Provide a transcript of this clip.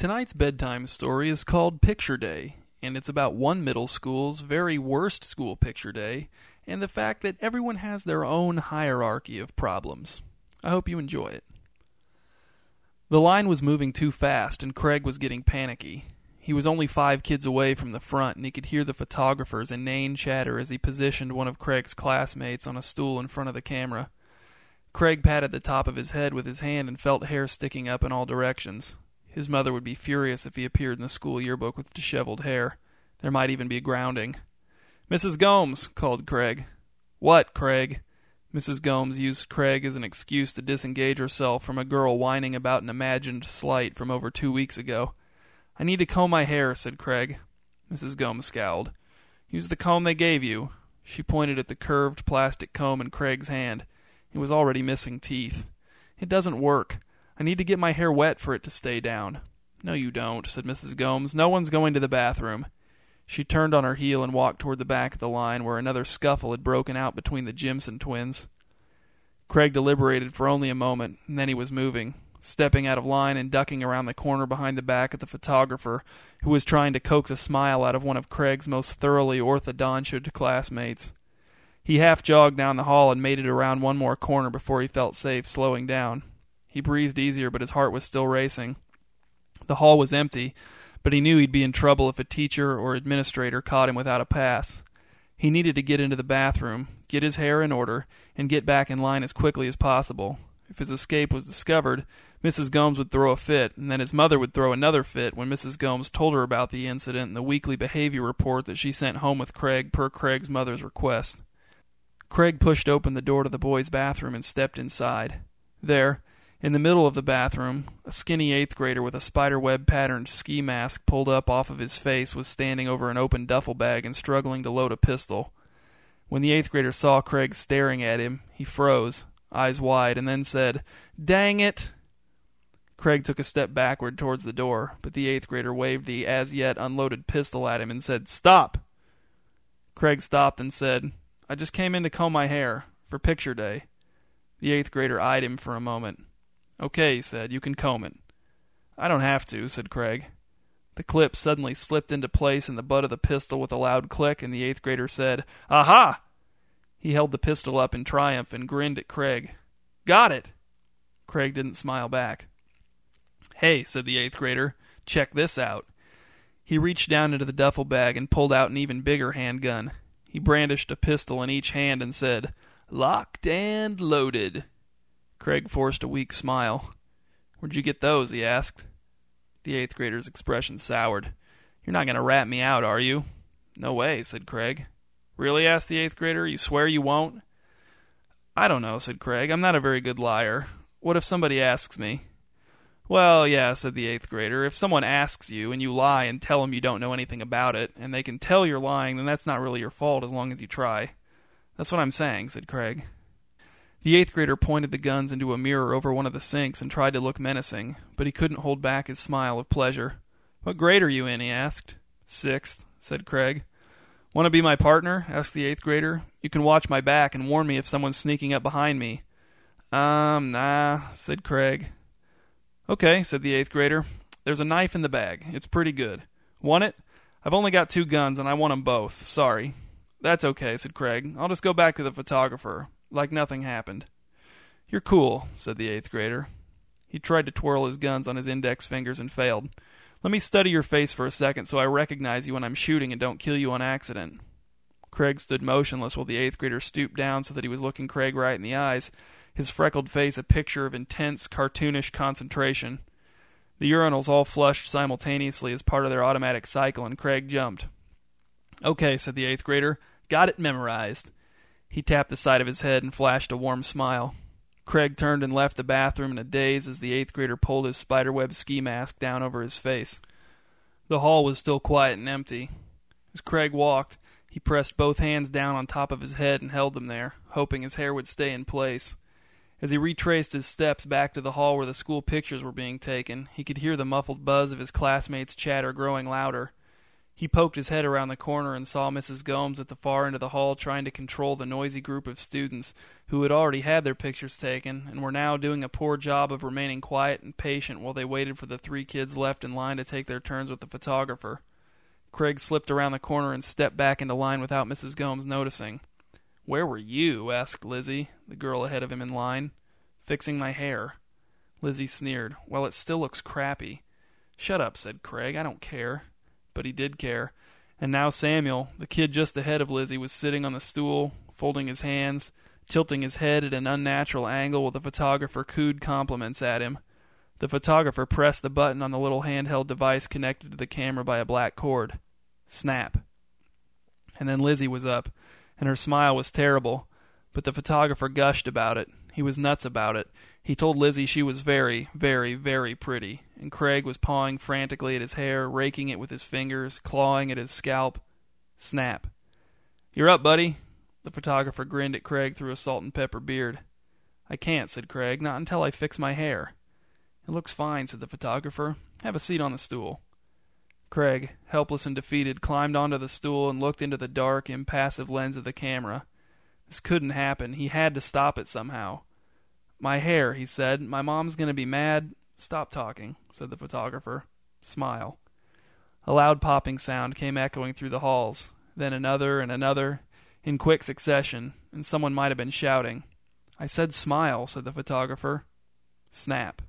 Tonight's bedtime story is called Picture Day, and it's about one middle school's very worst school picture day, and the fact that everyone has their own hierarchy of problems. I hope you enjoy it. The line was moving too fast, and Craig was getting panicky. He was only 5 kids away from the front, and he could hear the photographers' inane chatter as he positioned one of Craig's classmates on a stool in front of the camera. Craig patted the top of his head with his hand and felt hair sticking up in all directions. His mother would be furious if he appeared in the school yearbook with disheveled hair. There might even be a grounding. "Mrs. Gomes," called Craig. "What, Craig?" Mrs. Gomes used Craig as an excuse to disengage herself from a girl whining about an imagined slight from over 2 weeks ago. "I need to comb my hair," said Craig. Mrs. Gomes scowled. "Use the comb they gave you." She pointed at the curved plastic comb in Craig's hand. It was already missing teeth. "It doesn't work. I need to get my hair wet for it to stay down." "No, you don't," said Mrs. Gomes. "No one's going to the bathroom." She turned on her heel and walked toward the back of the line, where another scuffle had broken out between the Jimson twins. Craig deliberated for only a moment, and then he was moving, stepping out of line and ducking around the corner behind the back of the photographer, who was trying to coax a smile out of one of Craig's most thoroughly orthodonted classmates. He half-jogged down the hall and made it around one more corner before he felt safe slowing down. He breathed easier, but his heart was still racing. The hall was empty, but he knew he'd be in trouble if a teacher or administrator caught him without a pass. He needed to get into the bathroom, get his hair in order, and get back in line as quickly as possible. If his escape was discovered, Mrs. Gomes would throw a fit, and then his mother would throw another fit when Mrs. Gomes told her about the incident and the weekly behavior report that she sent home with Craig per Craig's mother's request. Craig pushed open the door to the boys' bathroom and stepped inside. There, in the middle of the bathroom, a skinny 8th grader with a spiderweb-patterned ski mask pulled up off of his face was standing over an open duffel bag and struggling to load a pistol. When the 8th grader saw Craig staring at him, he froze, eyes wide, and then said, "Dang it!" Craig took a step backward towards the door, but the 8th grader waved the as-yet unloaded pistol at him and said, "Stop!" Craig stopped and said, "I just came in to comb my hair, for picture day." The 8th grader eyed him for a moment. "Okay," he said, "you can comb it." "I don't have to," said Craig. The clip suddenly slipped into place in the butt of the pistol with a loud click, and the 8th grader said, "Aha!" He held the pistol up in triumph and grinned at Craig. "Got it!" Craig didn't smile back. "Hey," said the 8th grader, "check this out." He reached down into the duffel bag and pulled out an even bigger handgun. He brandished a pistol in each hand and said, "Locked and loaded." Craig forced a weak smile. "Where'd you get those?" he asked. The 8th grader's expression soured. "You're not going to rat me out, are you?" "No way," said Craig. "Really?" asked the 8th grader. "You swear you won't?" "I don't know," said Craig. "I'm not a very good liar. What if somebody asks me?" "Well, yeah," said the 8th grader. "If someone asks you and you lie and tell them you don't know anything about it, and they can tell you're lying, then that's not really your fault as long as you try." "That's what I'm saying," said Craig. The 8th grader pointed the guns into a mirror over one of the sinks and tried to look menacing, but he couldn't hold back his smile of pleasure. "What grade are you in?" he asked. "6th," said Craig. "Want to be my partner?" asked the 8th grader. "You can watch my back and warn me if someone's sneaking up behind me." Nah," said Craig. "Okay," said the 8th grader. "There's a knife in the bag. It's pretty good. Want it? I've only got 2 guns, and I want 'em both. Sorry." "That's okay," said Craig. "I'll just go back to the photographer, like nothing happened." "You're cool," said the 8th grader. He tried to twirl his guns on his index fingers and failed. "Let me study your face for a second so I recognize you when I'm shooting and don't kill you on accident." Craig stood motionless while the 8th grader stooped down so that he was looking Craig right in the eyes, his freckled face a picture of intense, cartoonish concentration. The urinals all flushed simultaneously as part of their automatic cycle, and Craig jumped. "Okay," said the 8th grader. "Got it memorized." He tapped the side of his head and flashed a warm smile. Craig turned and left the bathroom in a daze as the 8th grader pulled his spiderweb ski mask down over his face. The hall was still quiet and empty. As Craig walked, he pressed both hands down on top of his head and held them there, hoping his hair would stay in place. As he retraced his steps back to the hall where the school pictures were being taken, he could hear the muffled buzz of his classmates' chatter growing louder. He poked his head around the corner and saw Mrs. Gomes at the far end of the hall trying to control the noisy group of students who had already had their pictures taken and were now doing a poor job of remaining quiet and patient while they waited for the three kids left in line to take their turns with the photographer. Craig slipped around the corner and stepped back into line without Mrs. Gomes noticing. "Where were you?" asked Lizzie, the girl ahead of him in line. "Fixing my hair." Lizzie sneered. "Well, it still looks crappy." "Shut up," said Craig. "I don't care." But he did care. And now Samuel, the kid just ahead of Lizzie, was sitting on the stool, folding his hands, tilting his head at an unnatural angle while the photographer cooed compliments at him. The photographer pressed the button on the little handheld device connected to the camera by a black cord. Snap. And then Lizzie was up, and her smile was terrible, but the photographer gushed about it. He was nuts about it. He told Lizzie she was very, very, very pretty, and Craig was pawing frantically at his hair, raking it with his fingers, clawing at his scalp. Snap. "You're up, buddy." The photographer grinned at Craig through a salt-and-pepper beard. "I can't," said Craig, "not until I fix my hair." "It looks fine," said the photographer. "Have a seat on the stool." Craig, helpless and defeated, climbed onto the stool and looked into the dark, impassive lens of the camera. This couldn't happen. He had to stop it somehow. "My hair," he said. "My mom's going to be mad." "Stop talking," said the photographer. "Smile." A loud popping sound came echoing through the halls, then another and another, in quick succession, and someone might have been shouting. "I said smile," said the photographer. Snap.